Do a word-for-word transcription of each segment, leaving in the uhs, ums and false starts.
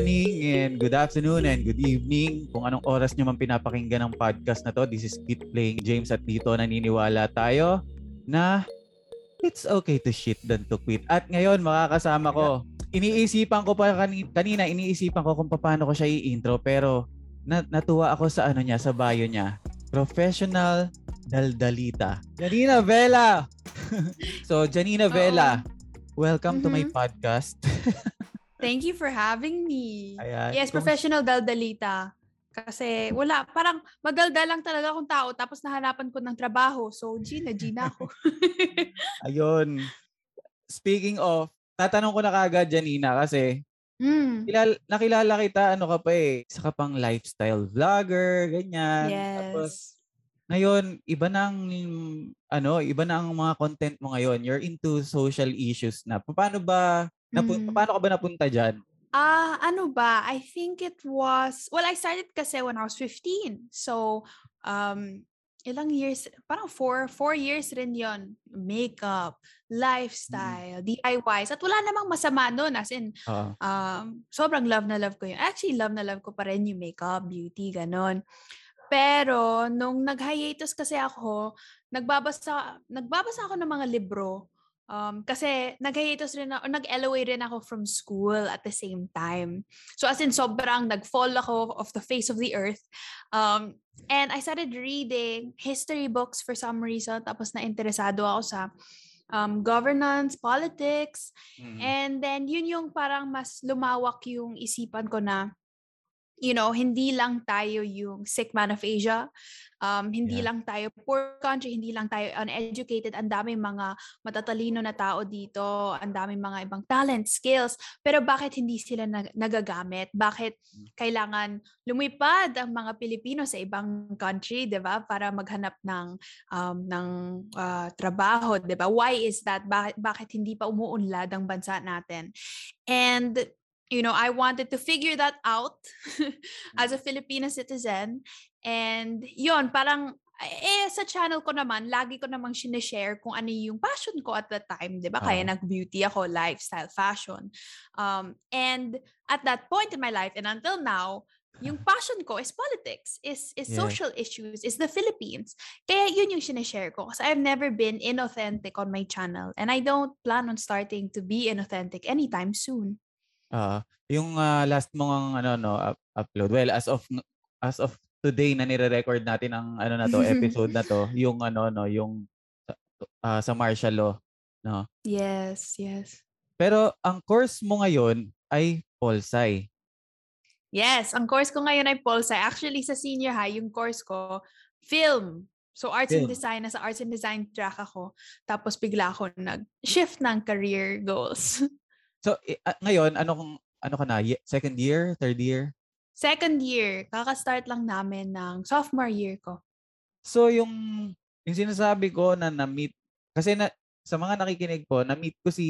morning and good afternoon and good evening. Kung anong oras nyo man pinapakinggan ang podcast na to, this is Quit Playing James at dito naniniwala tayo na it's okay to shit than to quit. At ngayon makakasama ko, iniisipan ko pa kanina, iniisipan ko kung paano ko siya i-intro pero natuwa ako sa ano niya, sa bio niya. Professional daldalita. Janina Vela! So, Janina Vela, Uh-oh. welcome mm-hmm. to my podcast. Thank you for having me. Ayan. Yes, kung... professional daldalita. Kasi wala, parang magdaldal lang talaga akong tao tapos nahanapan ko ng trabaho. So, Gina, Gina ako. Ayun. Speaking of, tatanong ko na kagad, Janina, kasi mm. kilala, nakilala kita, ano ka pa eh, isa ka pang lifestyle vlogger, ganyan. Yes. Tapos, ngayon, iba na ang, ano, iba na ang mga content mo ngayon. You're into social issues na. Paano ba, Napun- mm. Paano ka ba napunta dyan? Ah, uh, ano ba? I think it was... Well, I started kasi when I was fifteen. So, um, ilang years? Parang four, four years rin yon. Makeup, lifestyle, mm. D I Ys. At wala namang masama nun. As in, uh-huh. um, sobrang love na love ko yun. Actually, love na love ko pa rin yung makeup, beauty, ganon. Pero, nung nag-hiatus kasi ako, nagbabasa, nagbabasa ako ng mga libro. Um, kasi nag-hiatus rin ako, nag-L O A rin ako from school at the same time. So as in, sobrang nag-fall ako off the face of the earth. Um, and I started reading history books for some reason. Tapos na-interesado ako sa um, governance, politics. Mm-hmm. And then yun yung parang mas lumawak yung isipan ko na, you know, hindi lang tayo yung sick man of Asia. Um, hindi yeah. lang tayo poor country. Hindi lang tayo uneducated. Ang daming mga matatalino na tao dito. Ang daming mga ibang talent, skills. Pero bakit hindi sila nag- nagagamit? Bakit kailangan lumipad ang mga Pilipino sa ibang country, di ba? Para maghanap ng, um, ng uh, trabaho, di ba? Why is that? Bakit, bakit hindi pa umuunlad ang bansa natin? And... you know, I wanted to figure that out as a Filipino citizen. And yon, parang, eh, sa channel ko naman, lagi ko namang sinishare kung ano yung passion ko at that time, di ba? Kaya uh-huh. nag-beauty ako, lifestyle, fashion. Um, and at that point in my life, and until now, yung passion ko is politics, is is yeah. social issues, is the Philippines. Kaya yun yung sinishare ko. Kasi I've never been inauthentic on my channel. And I don't plan on starting to be inauthentic anytime soon. Ah, uh, yung uh, last mong ano no up- upload. Well, as of as of today na nire-record natin ang ano na to, episode na to, yung ano no, yung uh, sa martial law, no. Yes, yes. Pero ang course mo ngayon ay PolSci. Yes, ang course ko ngayon ay PolSci. Actually sa senior high yung course ko film. So arts yeah. and design, nasa arts and design track ako. Tapos bigla ako nag-shift ng career goals. So, uh, ngayon, ano kung ano ka na? Second year? Third year? Second year. Kaka-start lang namin ng sophomore year ko. So, yung, yung sinasabi ko na na-meet, kasi na, sa mga nakikinig po, na-meet ko si,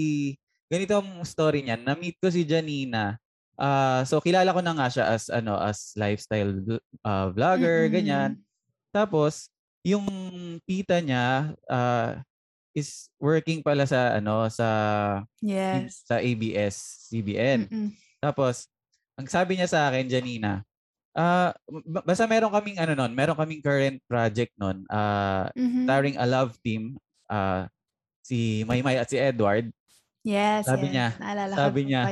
ganito ang story niya, na-meet ko si Janina. Uh, so, kilala ko na nga siya as, ano, as lifestyle uh, vlogger, mm-hmm. ganyan. Tapos, yung tita niya, uh, is working pala sa ano sa yes. sa A B S C B N. Mm-mm. Tapos ang sabi niya sa akin, Janina, ah uh, basta meron kaming ano noon, meron kaming current project noon, uh mm-hmm. starring a love team, uh si Maymay at si Edward. Yes. Sabi yes. niya, naalala sabi niya,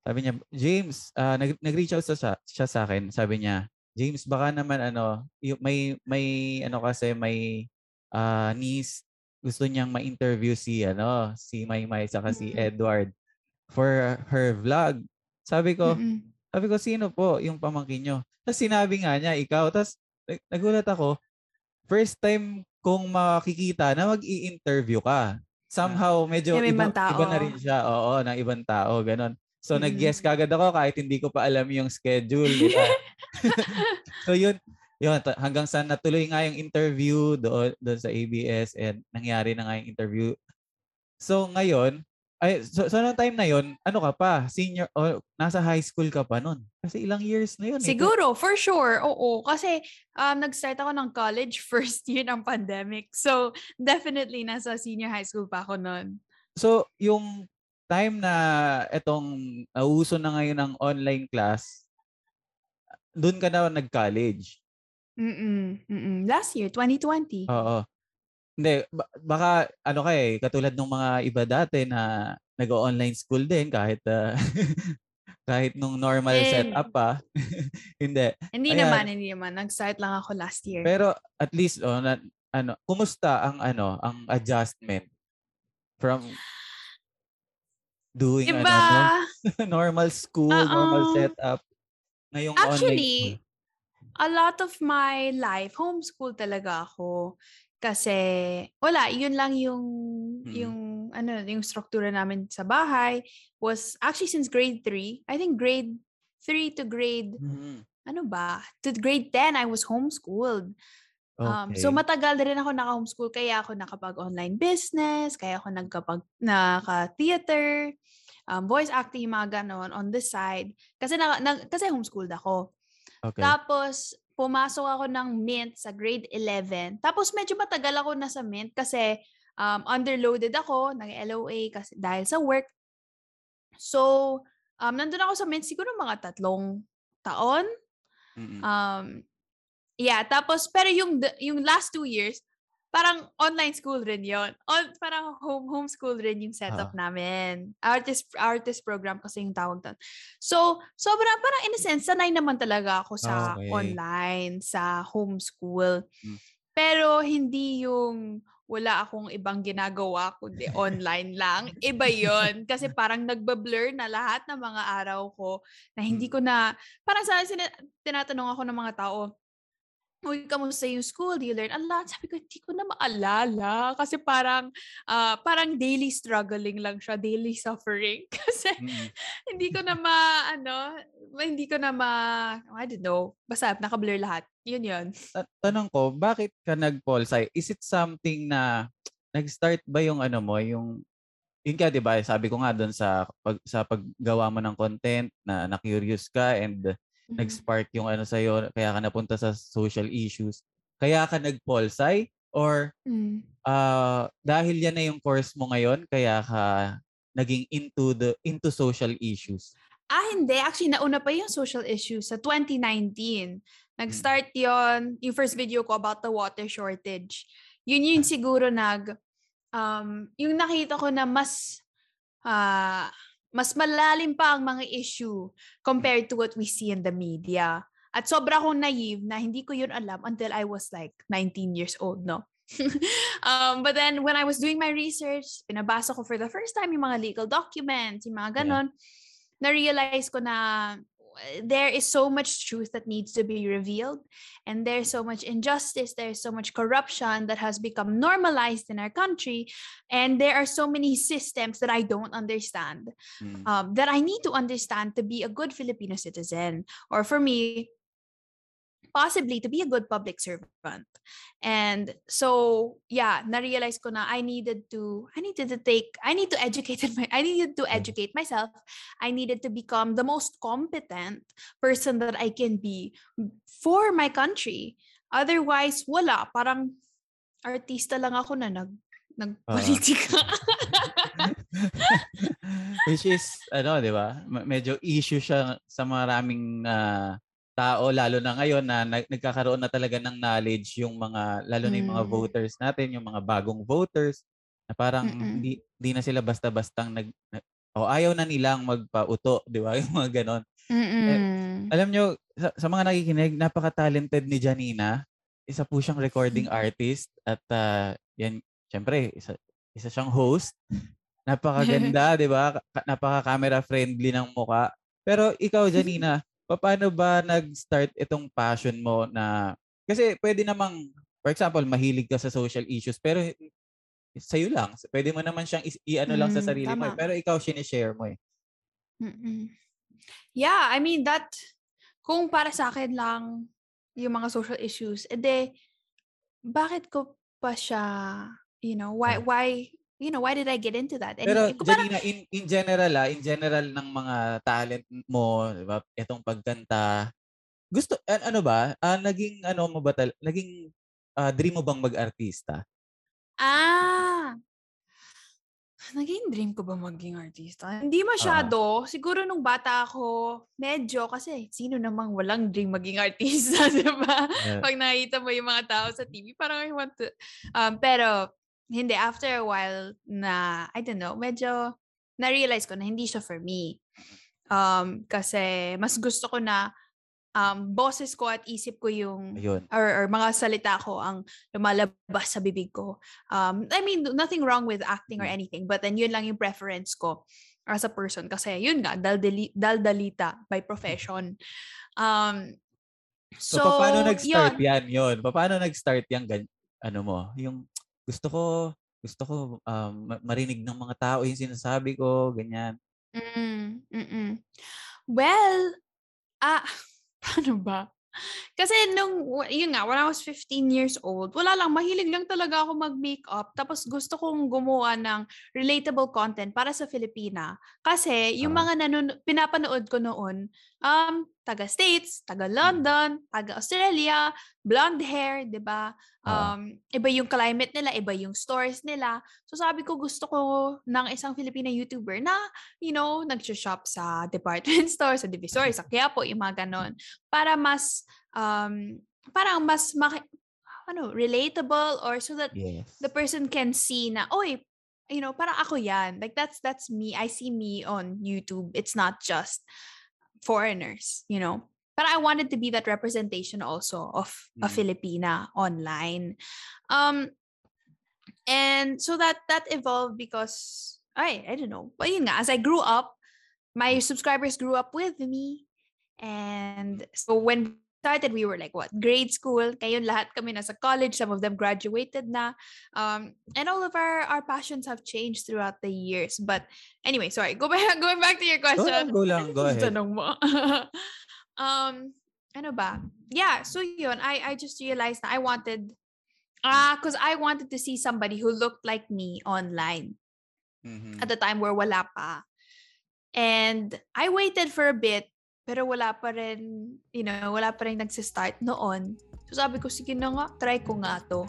sabi niya, James, uh, nag- nag-reach out sa, siya sa akin. Sabi niya, James, baka naman ano, may may ano kasi may uh, niece gusto niyang ma-interview si ano si Maymay saka si Edward for her vlog. Sabi ko, mm-mm. sabi ko sino po yung pamangkin niyo? Tapos sinabi nga niya ikaw. Tapos nagulat ako. First time kong makikita na mag-i-interview ka. Somehow medyo yeah, iba, iba na rin siya. Oo, ng ibang tao, ganun. So mm-hmm. nag-guess kagad ako kahit hindi ko pa alam yung schedule. So yun. Yun, hanggang sa natuloy nga yung interview doon, doon sa A B S and nangyari na nga yung interview. So ngayon, ay, so, so noong time na yun, ano ka pa? Senior, oh, nasa high school ka pa nun? Kasi ilang years na yun. Siguro, eh. For sure. Oo, kasi um, nag-start ako ng college first year ng pandemic. So definitely nasa senior high school pa ako nun. So yung time na etong uh, uso na ngayon ng online class, doon ka na nag-college. Mm-mm, mm-mm. Last year, twenty twenty. Oo. Hindi, baka ano ka eh, katulad ng mga iba dati na nag-online school din kahit uh, kahit nung normal And, setup pa. Hindi. Hindi Ayan. naman, hindi naman. Nag-start lang ako last year. Pero at least, oh, na, ano, kumusta ang ano ang adjustment from doing diba? ano, normal school, Uh-oh. normal setup ngayong online school? Actually, a lot of my life, homeschool talaga ako. Kasi wala, yun lang yung hmm. yung ano, yung struktura namin sa bahay was actually since grade three. I think grade three to grade hmm. ano ba? To grade ten I was homeschooled. Okay. Um so matagal na rin ako naka-homeschool, kaya ako nakapag-online business, kaya ako nagkapag naka-theater, um, voice acting, mga ganon on the side kasi na, na kasi homeschooled ako. Okay. Tapos pumasok ako ng mint sa grade eleven. Tapos medyo matagal ako na sa mint kasi um, underloaded ako, nag-L O A kasi dahil sa work. So, um, nandun ako sa mint siguro mga tatlong taon. Mm-hmm. Um, yeah, tapos pero yung yung last two years, parang online school rin yun. On, parang home homeschool rin yung setup ah. namin. Artist artist program kasi yung tawag doon. So, sobrang parang in a sense, sanay naman talaga ako sa okay. online, sa homeschool. Hmm. Pero hindi yung wala akong ibang ginagawa kundi online lang. Iba yun. Kasi parang nagbablur na lahat ng mga araw ko na hindi ko na... Parang sana tinatanong ako ng mga tao, uy, kamusta yung school? Do you learn a lot? Sabi ko, hindi ko na maalala. Kasi parang, uh, parang daily struggling lang siya, daily suffering. Kasi mm. hindi ko na ma, ano, hindi ko na ma, I don't know, basta nakablur lahat. Yun yun. Tanong ko, bakit ka nag-PolSci? Is it something na, nag-start ba yung ano mo, yung, yun ka, diba? Sabi ko nga doon sa, pag, sa paggawa mo ng content, na na-curious ka and, nag-spark yung ano sa'yo, kaya ka napunta sa social issues. Kaya ka nag-PolSci? Or mm. uh, dahil yan na yung course mo ngayon, kaya ka naging into the into social issues? Ah, hindi. Actually, nauna pa yung social issues sa twenty nineteen. Nag-start yon yung first video ko about the water shortage. Yun yun siguro nag... Um, yung nakita ko na mas... Uh, mas malalim pa ang mga issue compared to what we see in the media. At sobra akong naive na hindi ko yun alam until I was like nineteen years old, no? um, but then when I was doing my research, pinabasa ko for the first time yung mga legal documents, yung mga ganon, yeah. na-realize ko na there is so much truth that needs to be revealed, and there's so much injustice, there's so much corruption that has become normalized in our country, and there are so many systems that I don't understand, mm. um, that I need to understand to be a good Filipino citizen, or for me, possibly to be a good public servant. And so, yeah, na-realize ko na I needed to, I needed to take, I need to educate, my, I needed to educate myself. I needed to become the most competent person that I can be for my country. Otherwise, wala. Parang artista lang ako na nag, nagpolitika. Uh, which is, ano, di ba? Medyo issue siya sa maraming uh, tao, lalo na ngayon na nagkakaroon na talaga ng knowledge yung mga, lalo na yung mga mm. voters natin, yung mga bagong voters, na parang di, di na sila basta-bastang nag, nag o oh, ayaw na nilang magpauto, di ba? Yung mga ganon. Eh, alam nyo, sa, sa mga nakikinig, napaka-talented ni Janina. Isa po siyang recording artist at uh, yan, syempre, isa, isa siyang host. Napakaganda, di ba? Napaka-camera friendly ng muka. Pero ikaw, Janina, paano ba nag-start itong passion mo na... Kasi pwede namang, for example, mahilig ka sa social issues, pero sa'yo lang. Pwede mo naman siyang i-ano lang sa sarili mm, mo. Pero ikaw, sinishare mo eh. Mm-mm. Yeah, I mean, that... Kung para sa akin lang yung mga social issues, edi, bakit ko pa siya... You know, why... why You know, why did I get into that? And Pero, ko, Janina, parang, in, in general, ah, in general ng mga talent mo, diba, itong pagkanta, gusto, an, ano ba, ah, naging, ano mo ba, tal- naging, ah, dream mo bang mag-artista? Ah, naging dream ko ba maging artista? Hindi masyado. Uh, Siguro nung bata ako, medyo, kasi sino namang walang dream maging artista, diba? Yeah. Pag nakita mo yung mga tao sa T V, parang I want to... Um, pero, hindi. After a while na, I don't know, medyo na-realize ko na hindi siya for me. Um, kasi mas gusto ko na um, boses ko at isip ko yung or, or mga salita ko ang lumalabas sa bibig ko. Um, I mean, nothing wrong with acting or anything, but then yun lang yung preference ko as a person. Kasi yun nga, daldali, daldalita by profession. Um, so, so, paano nag-start yun? yan yun? Paano nag-start yan? Ano mo? Yung gusto ko, gusto ko um, marinig ng mga tao yung sinasabi ko, ganyan. Mm-mm, mm-mm. Well, ah, paano ba? Kasi nung, yun nga, when I was fifteen years old, wala lang, mahilig lang talaga ako mag-makeup. Tapos gusto kong gumawa ng relatable content para sa Filipina. Kasi yung mga nanon, pinapanood ko noon, um, taga-States, taga-London, taga-Australia, blonde hair, di ba? Um, iba yung climate nila, iba yung stories nila. So sabi ko, gusto ko ng isang Filipina YouTuber na, you know, nag-shop sa department store, sa divisory, sa Quiapo, yung mga ganon. Para mas, um, parang mas, maki- ano, relatable or so that yes. the person can see na, oy, you know, parang ako yan. Like, that's, that's me. I see me on YouTube. It's not just foreigners, you know. But I wanted to be that representation also of a Filipina online. Um, and so that that evolved because, I, I don't know. But yun nga, as I grew up, my subscribers grew up with me. And so when we started, we were like, what, grade school? Kayo lahat kami nasa college. Some of them graduated na. Um, and all of our, our passions have changed throughout the years. But anyway, sorry. Go back, going back to your question. Go lang, go ahead. Tanong mo. Um, ano ba? Yeah, so yun, I, I just realized that I wanted, ah, uh, because I wanted to see somebody who looked like me online mm-hmm. at the time where wala pa. And I waited for a bit, pero wala pa rin, you know, wala pa rin nagsistart noon. So sabi ko, sige na nga, try ko nga to.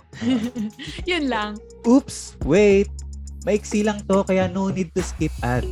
Yun lang. Oops, wait. Maiksi lang to, kaya no need to skip ad.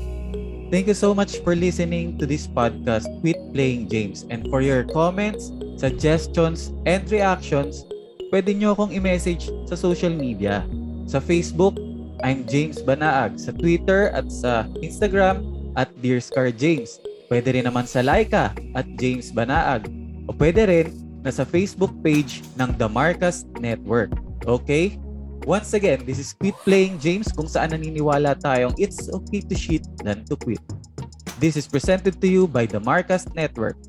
Thank you so much for listening to this podcast, Quit Playing James. And for your comments, suggestions, and reactions, pwede nyo akong i-message sa social media. Sa Facebook, I'm James Banaag. Sa Twitter at sa Instagram, at DearScarJames. Pwede rin naman sa Laika at James Banaag. O pwede rin na sa Facebook page ng The Marcus Network. Okay? Once again, this is Quit Playing James, kung saan naniniwala tayong it's okay to shit than to quit. This is presented to you by The Marcus Network.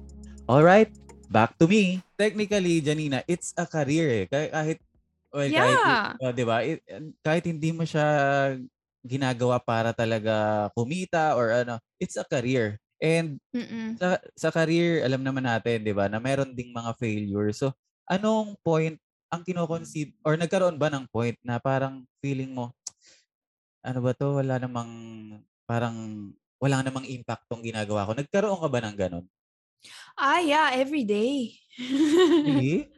Alright, back to me. Technically, Janina, it's a career eh. Kahit, well, yeah. kahit, uh, diba? It, kahit hindi mo siya ginagawa para talaga kumita or ano, it's a career. And Mm-mm. sa sa career, alam naman natin, diba, na meron ding mga failure. So, anong point ang kinoconsider or nagkaroon ba ng point na parang feeling mo ano ba to, wala namang parang wala namang impact tong ginagawa ko? Nagkaroon ka ba ng ganun? Ah, yeah, every day. Really?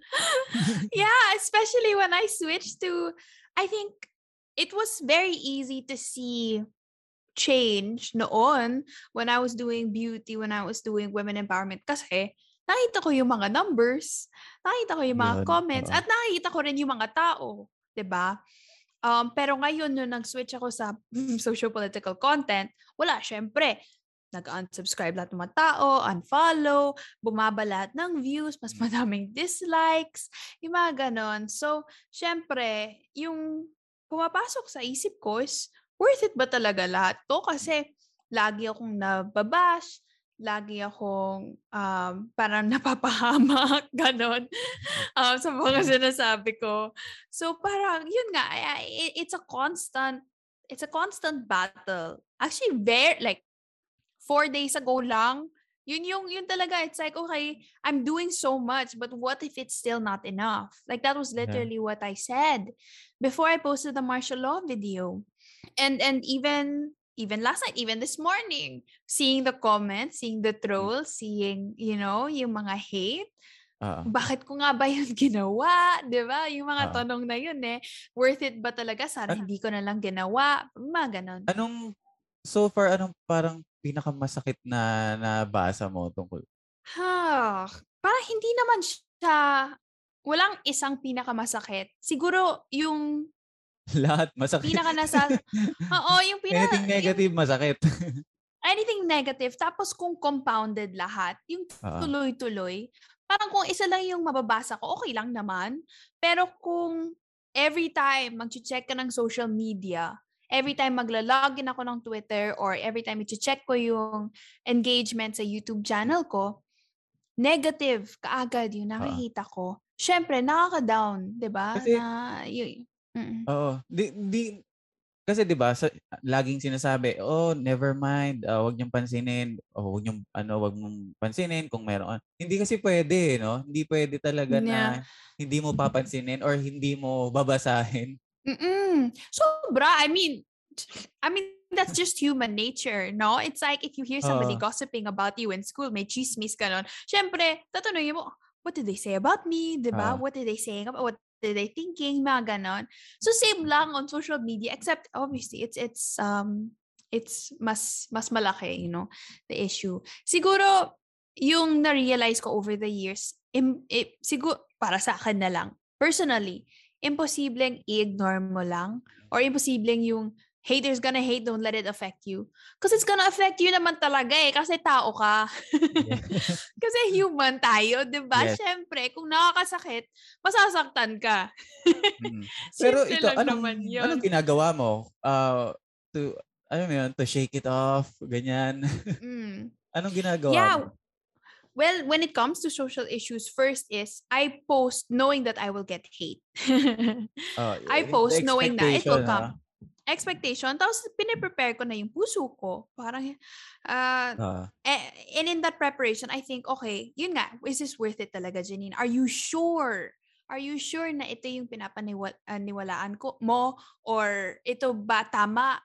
Yeah, especially when I switched to, I think it was very easy to see change noon when I was doing beauty, when I was doing women empowerment, kasi nakita ko yung mga numbers, nakita ko yung mga Yun. comments, at nakita ko rin yung mga tao, diba? Um, pero ngayon, nung nag-switch ako sa socio-political content, wala, syempre. Nag-unsubscribe lahat ng mga tao, unfollow, bumaba lahat ng views, mas madaming dislikes, yung mga ganon. So, syempre, yung pumapasok sa isip ko is, worth it ba talaga lahat to? Kasi lagi akong nababash, lagi akong um, parang napapahamak, ganon, um, sa mga sinasabi ko. So parang, yun nga, it's a constant, it's a constant battle. Actually, very, like, four days ago lang, yun yung, yun talaga, it's like, okay, I'm doing so much, but what if it's still not enough? Like, that was literally yeah. what I said before I posted the martial law video. And, and even... Even last night, even this morning, seeing the comments, seeing the trolls, seeing, you know, yung mga hate, Uh-huh. Bakit ko nga ba yun ginawa? Diba? Yung mga uh-huh. tanong na yun eh. Worth it ba talaga? Sana An- hindi ko na lang ginawa. Mga ganon. Anong, so far, anong parang pinakamasakit na nabasa mo tungkol? Ha, parang hindi naman siya, walang isang pinakamasakit. Siguro yung lahat masakit. Pinaka nasa, oo, yung pinaka. Anything negative, yung, masakit. Anything negative. Tapos kung compounded lahat, yung tuloy-tuloy, parang kung isa lang yung mababasa ko, okay lang naman. Pero kung every time mag-check ka ng social media, every time magla-login ako ng Twitter or every time i-check ko yung engagement sa YouTube channel ko, negative kaagad yung nakikita ko. Siyempre, nakaka-down, diba? Kasi, na, yun. Oo. Di, di, kasi diba, sa, laging sinasabi, oh, never mind, uh, wag niyong pansinin, oh, wag niyong, ano, wag mong pansinin kung meron. Hindi kasi pwede, no? Hindi pwede talaga yeah. na hindi mo papansinin or hindi mo babasahin. Mm-mm. Sobra. I mean, I mean, that's just human nature, no? It's like if you hear somebody uh, gossiping about you in school, may chismis ka nun. Siyempre, tatanungin mo, what did they say about me? Diba? Uh, what did they saying about, what did they thinking? Mga ganon. So, same lang on social media, except obviously, it's, it's, um, it's mas, mas malaki, you know, the issue. Siguro, yung na-realize ko over the years, im, im, siguro, para sa akin na lang, personally, imposibleng i-ignore mo lang or imposibleng yung haters gonna hate, don't let it affect you. Kasi it's gonna affect you naman talaga eh kasi tao ka. Yeah. Kasi human tayo, diba? Yes. Siyempre, kung nakakasakit, masasaktan ka. Mm. Pero ito, anong, anong ginagawa mo? Uh, to, ano yun, to shake it off, ganyan. Mm. Anong ginagawa yeah. mo? Well, when it comes to social issues, first is I post knowing that I will get hate. uh, I post knowing that it will come. Ha? Expectation. Tapos piniprepare ko na yung puso ko. Parang, uh, uh. And in that preparation, I think, okay, yun nga, is this worth it talaga, Janine? Are you sure? Are you sure na ito yung pinapaniwalaan ko mo? Or ito ba tama?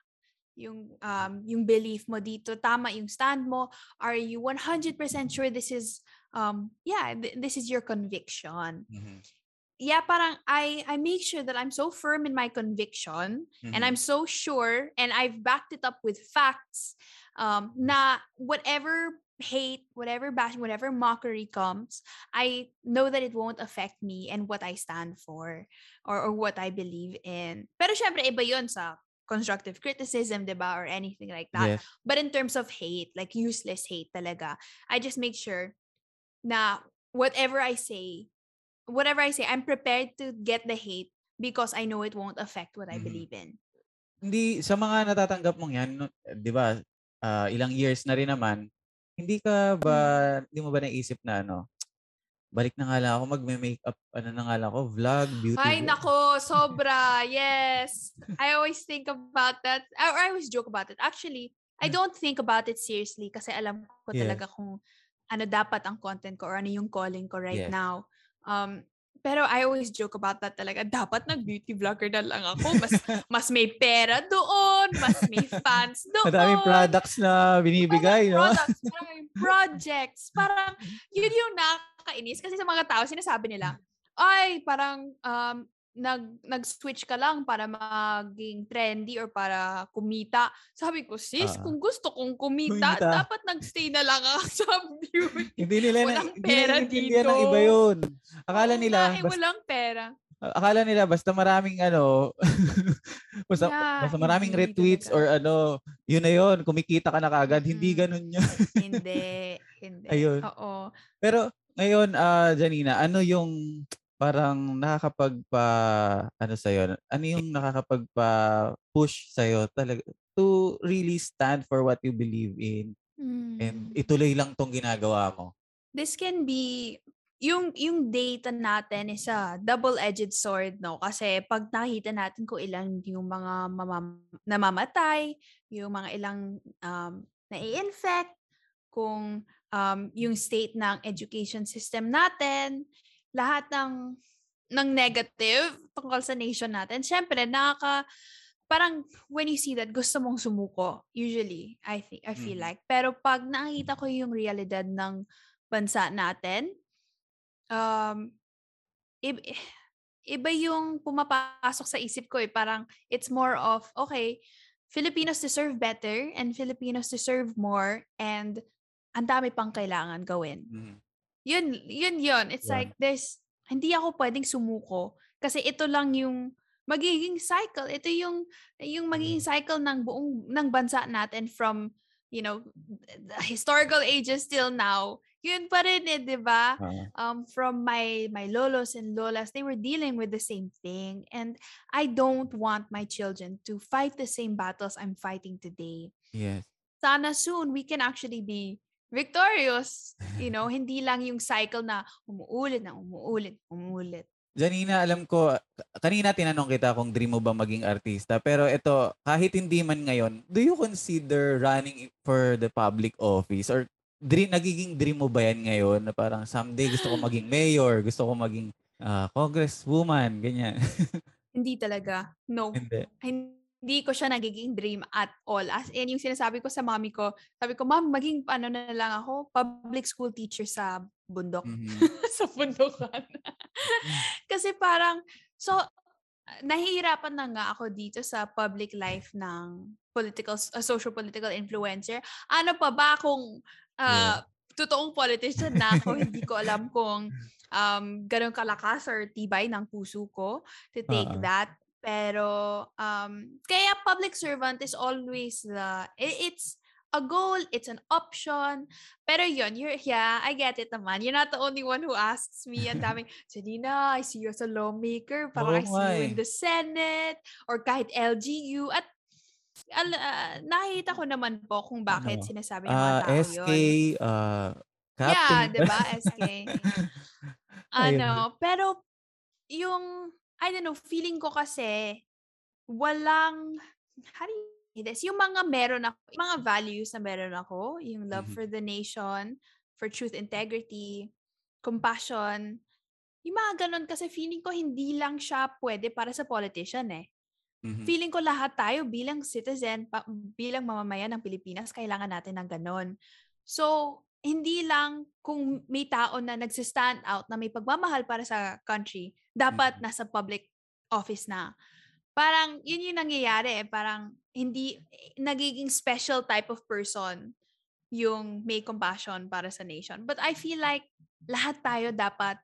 Yung um yung belief mo dito, tama yung stand mo, are you one hundred percent sure this is um yeah th- this is your conviction? Mm-hmm. Yeah, parang I I make sure that I'm so firm in my conviction, mm-hmm. and I'm so sure and I've backed it up with facts, um na whatever hate, whatever bashing, whatever mockery comes, I know that it won't affect me and what I stand for or or what I believe in. Pero syempre iba yun sa constructive criticism, diba? Or anything like that. Yes. But in terms of hate, like useless hate talaga, I just make sure na whatever I say, whatever I say, I'm prepared to get the hate because I know it won't affect what I mm. believe in. Hindi, sa mga natatanggap mong yan, diba, uh, ilang years na rin naman, hindi ka ba, hindi mo ba naisip na ano, balik na nga lang ako, magme-makeup, ano na nga lang ako, vlog, beauty. Ay, nako, sobra, yes. I always think about that, or I always joke about it. Actually, I don't think about it seriously kasi alam ko yes. talaga kung ano dapat ang content ko or ano yung calling ko right yes. now. Um, pero I always joke about that talaga. Dapat nag-beauty vlogger na lang ako. Mas mas may pera doon, mas may fans doon. Maraming products na binibigay, no? Products, maraming projects. Parang, yun yung nak- kainis kasi sa mga tao sinasabi nila ay parang um nag nag-switch ka lang para maging trendy or para kumita. Sabi ko, sis, uh, kung gusto kong kumita, kumita, dapat nagstay na lang ako sa beauty. Hindi nila walang na, pera hindi nila dito. Ng iba yun. Akala oh, nila ay, basta, walang pera. Akala nila basta maraming ano basta, yeah, basta maraming retweets or ano, yun na yun, kumikita ka na kaagad. Hmm. Hindi ganun yun. Hindi, hindi. Ayun. Oo. Pero ngayon, uh, Janina, ano yung parang nakakapagpa, ano sa'yo, ano yung nakakapagpa-push sa'yo talaga to really stand for what you believe in mm. and ituloy lang tong ginagawa mo? This can be, yung yung data natin is a double-edged sword, no? Kasi pag nakita natin kung ilang yung mga mamam- namamatay, yung mga ilang um, na-infect, kung um yung state ng education system natin, lahat ng ng negative tungkol sa nation natin, syempre nakaka parang when you see that, gusto mong sumuko usually, I think I feel mm. like. Pero pag nakita ko yung realidad ng bansa natin, um, iba yung pumapasok sa isip ko eh. Parang it's more of, okay, Filipinos deserve better and Filipinos deserve more and ang dami pang kailangan gawin. Mm-hmm. Yun, yun, yun. It's yeah. like there's, hindi ako pwedeng sumuko kasi ito lang yung magiging cycle. Ito yung, yung magiging cycle ng buong, ng bansa natin from, you know, historical ages till now. Yun pa rin eh, di ba? Um, from my, my lolos and lolas, they were dealing with the same thing. And I don't want my children to fight the same battles I'm fighting today. Yes. Sana soon, we can actually be victorious. You know, hindi lang yung cycle na umuulit na umuulit, umuulit. Janina, alam ko, kanina tinanong kita kung dream mo ba maging artista. Pero ito, kahit hindi man ngayon, do you consider running for the public office? Or dream, nagiging dream mo ba yan ngayon? Na parang someday gusto ko maging mayor, gusto ko maging uh, congresswoman, ganyan. Hindi talaga. No. Hindi. Hindi ko siya nagiging dream at all. As in, yung sinasabi ko sa mami ko, sabi ko, ma'am, maging ano na lang ako, public school teacher sa bundok. Mm-hmm. Sa bundokan. Kasi parang, so, nahihirapan na nga ako dito sa public life ng political, uh, socio-political influencer. Ano pa ba kung uh, yeah. totoong politician na ako, hindi ko alam kung um, ganun kalakas or tibay ng puso ko to take uh-huh. that. Pero, um, kaya public servant is always the, it's a goal, it's an option. Pero yun, you're, yeah, I get it naman. You're not the only one who asks me. Ang daming, Janina, I see you as a lawmaker. Parang oh, I see you in the Senate. Or kahit L G U. At uh, nakita ko naman po kung bakit ano? Sinasabi ng mga uh, tao S K, yun. Uh, Captain. Yeah, diba? S K. Ano, pero yung... I don't know, feeling ko kasi walang, how do you say this? Yung mga meron ako, yung mga values na meron ako, yung love mm-hmm. for the nation, for truth, integrity, compassion, yung mga ganun kasi feeling ko hindi lang siya pwede para sa politician eh. Mm-hmm. Feeling ko lahat tayo bilang citizen, pa, bilang mamamayan ng Pilipinas, kailangan natin ng ganun. So, hindi lang kung may tao na nagsistand out na may pagmamahal para sa country, dapat nasa public office na. Parang yun yung nangyayari eh. Parang hindi, nagiging special type of person yung may compassion para sa nation. But I feel like lahat tayo dapat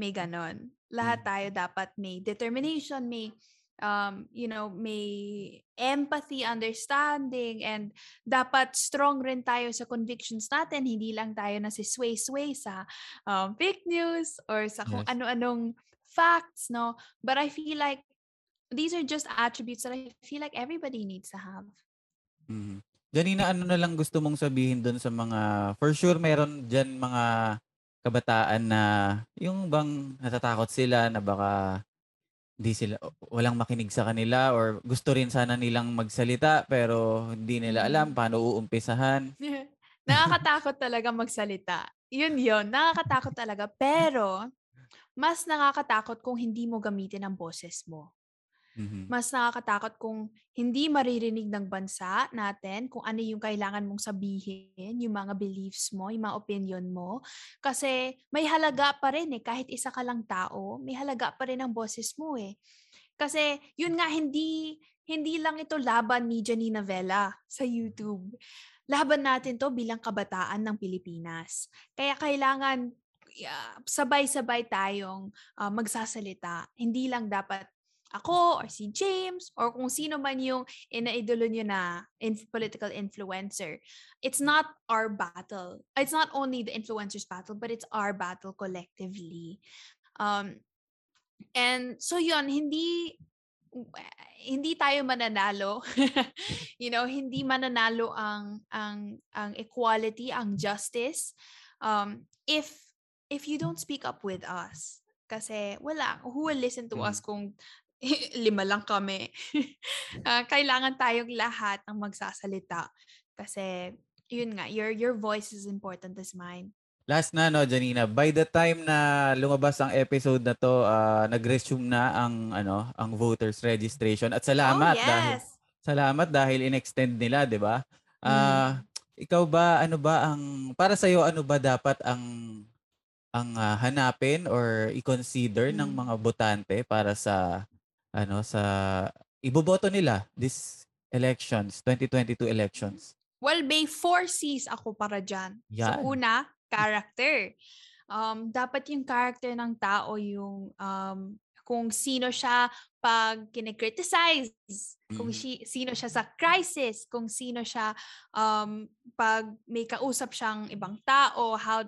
may ganon. Lahat tayo dapat may determination, may um, you know, may empathy, understanding, and dapat strong rin tayo sa convictions natin. Hindi lang tayo nasisway-sway sa um, fake news or sa kung yes. ano-anong facts, no? But I feel like these are just attributes that I feel like everybody needs to have. Mm-hmm. Janina, ano na lang gusto mong sabihin dun sa mga, for sure meron dyan mga kabataan na yung bang natatakot sila na baka di sila, walang makinig sa kanila or gusto rin sana nilang magsalita pero hindi nila alam paano uumpisahan. Nakakatakot talaga magsalita. Yun yun, nakakatakot talaga. Pero, mas nakakatakot kung hindi mo gamitin ang boses mo. Mm-hmm. Mas nakakatakot kung hindi maririnig ng bansa natin kung ano yung kailangan mong sabihin, yung mga beliefs mo, yung mga opinion mo. Kasi may halaga pa rin eh, kahit isa ka lang tao, may halaga pa rin ang boses mo eh. Kasi yun nga, hindi, hindi lang ito laban ni Janina Vela sa YouTube. Laban natin to bilang kabataan ng Pilipinas. Kaya kailangan yeah, sabay-sabay tayong uh, magsasalita. Hindi lang dapat ako or si James or kung sino man yung inaidolo nyo na inf- political influencer. It's not our battle. It's not only the influencer's battle, but it's our battle collectively. Um, and so yun, hindi hindi tayo mananalo. You know, hindi mananalo ang ang ang equality, ang justice. Um, if if you don't speak up with us, kasi wala, who will listen to mm. us kung lima lang kami. uh, kailangan tayong lahat ang magsasalita. Kasi, yun nga, your your voice is important as mine. Last na, no, Janina, by the time na lumabas ang episode na to, uh, nag-resume na ang, ano, ang voters registration. At salamat. Oh, yes. Dahil, salamat dahil in-extend nila, di ba? Uh, mm. Ikaw ba, ano ba ang, para sa'yo, ano ba dapat ang ang uh, hanapin or i-consider mm. ng mga botante para sa ano sa iboboto nila this elections, twenty twenty-two elections? Well, may four C's ako para dyan. Yan. So una, character. Um, dapat yung character ng tao yung um, kung sino siya pag kine-criticize, mm. kung si, sino siya sa crisis, kung sino siya um, pag may kausap siyang ibang tao, how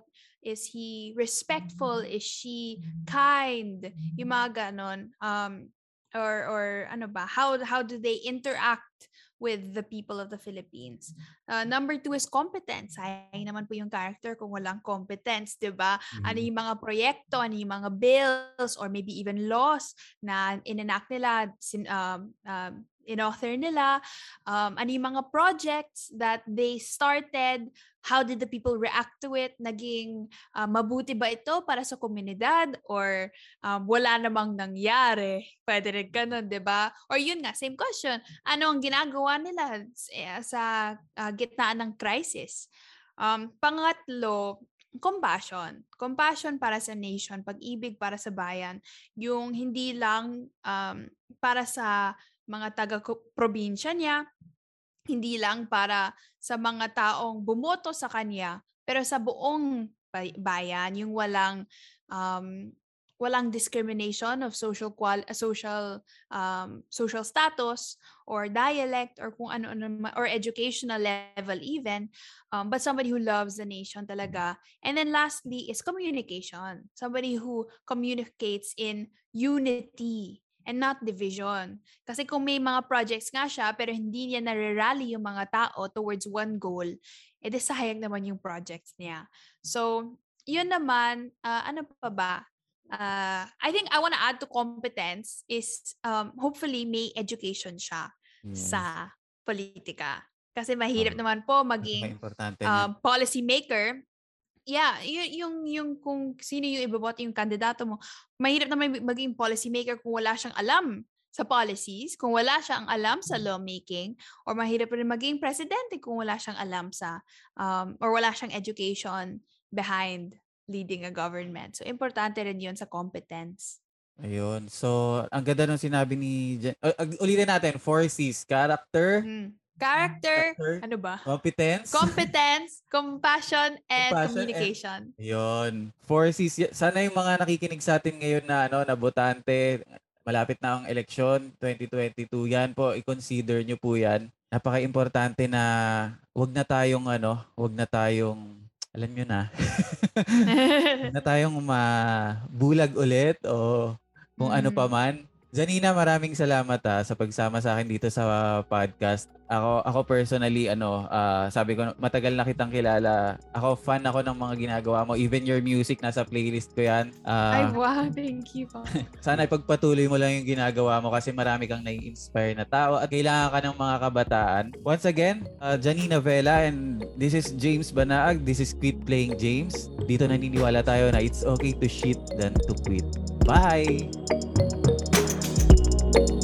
is he respectful, is she kind, yung mga ganon. Um, or, or ano ba, how, how do they interact with the people of the Philippines. Uh, number two is competence. Ay naman po yung character kung walang competence, di ba? Mm-hmm. Ano yung mga proyekto, ano yung mga bills, or maybe even laws na in-enact nila, sin, um, um, in-author nila, um, ano yung mga projects that they started, how did the people react to it, naging uh, mabuti ba ito para sa komunidad, or um, wala namang nangyari, pwede rin ganun, diba? Or yun nga, same question, ano ang ginagawa nila sa uh, gitnaan ng crisis? Um, pangatlo, compassion. Compassion para sa nation, pag-ibig para sa bayan, yung hindi lang um, para sa mga taga-probinsya niya, hindi lang para sa mga taong bumoto sa kanya, pero sa buong bayan, yung walang um, walang discrimination of social qual- social um, social status or dialect or kung ano or educational level even, um, but somebody who loves the nation talaga. And then lastly is communication. Somebody who communicates in unity and not division. Kasi kung may mga projects nga siya, pero hindi niya nare-rally yung mga tao towards one goal, edi sayang naman yung projects niya. So, yun naman, uh, ano pa ba? Uh, I think I want to add to competence is um, hopefully may education siya yes. sa politika. Kasi mahirap oh, naman po maging uh, policy maker. Yeah, yung, yung, yung kung sino yung iboboto yung kandidato mo, mahirap naman maging policy maker kung wala siyang alam sa policies, kung wala siyang alam sa lawmaking, or mahirap rin maging presidente kung wala siyang alam sa, um, or wala siyang education behind leading a government. So, importante rin yun sa competence. Ayun. So, ang ganda nung sinabi ni Jen. Ulitin natin, four C's. Character, mm. Character, Character, ano ba? Competence. Competence, compassion, and compassion communication. And, yun. Four C's. Sana yung mga nakikinig sa atin ngayon na, ano, na botante, malapit na ang eleksyon, twenty twenty-two yan po, i-consider nyo po yan. Napaka-importante na wag na tayong, ano, wag na tayong, alam nyo na, wag na tayong mabulag ulit o kung mm. ano pa man. Janina, maraming salamat ah, sa pagsama sa akin dito sa podcast. Ako ako personally ano, uh, sabi ko matagal na kitang kilala. Ako fan ako ng mga ginagawa mo. Even your music nasa playlist ko 'yan. Uh, Ay wow, thank you. Sana ipagpatuloy mo lang yung ginagawa mo kasi marami kang nai-inspire na tao at kailangan ka ng mga kabataan. Once again, uh, Janina Vela, and this is James Banaag. This is Quit Playing James. Dito naniniwala tayo na it's okay to shit than to quit. Bye. Thank you.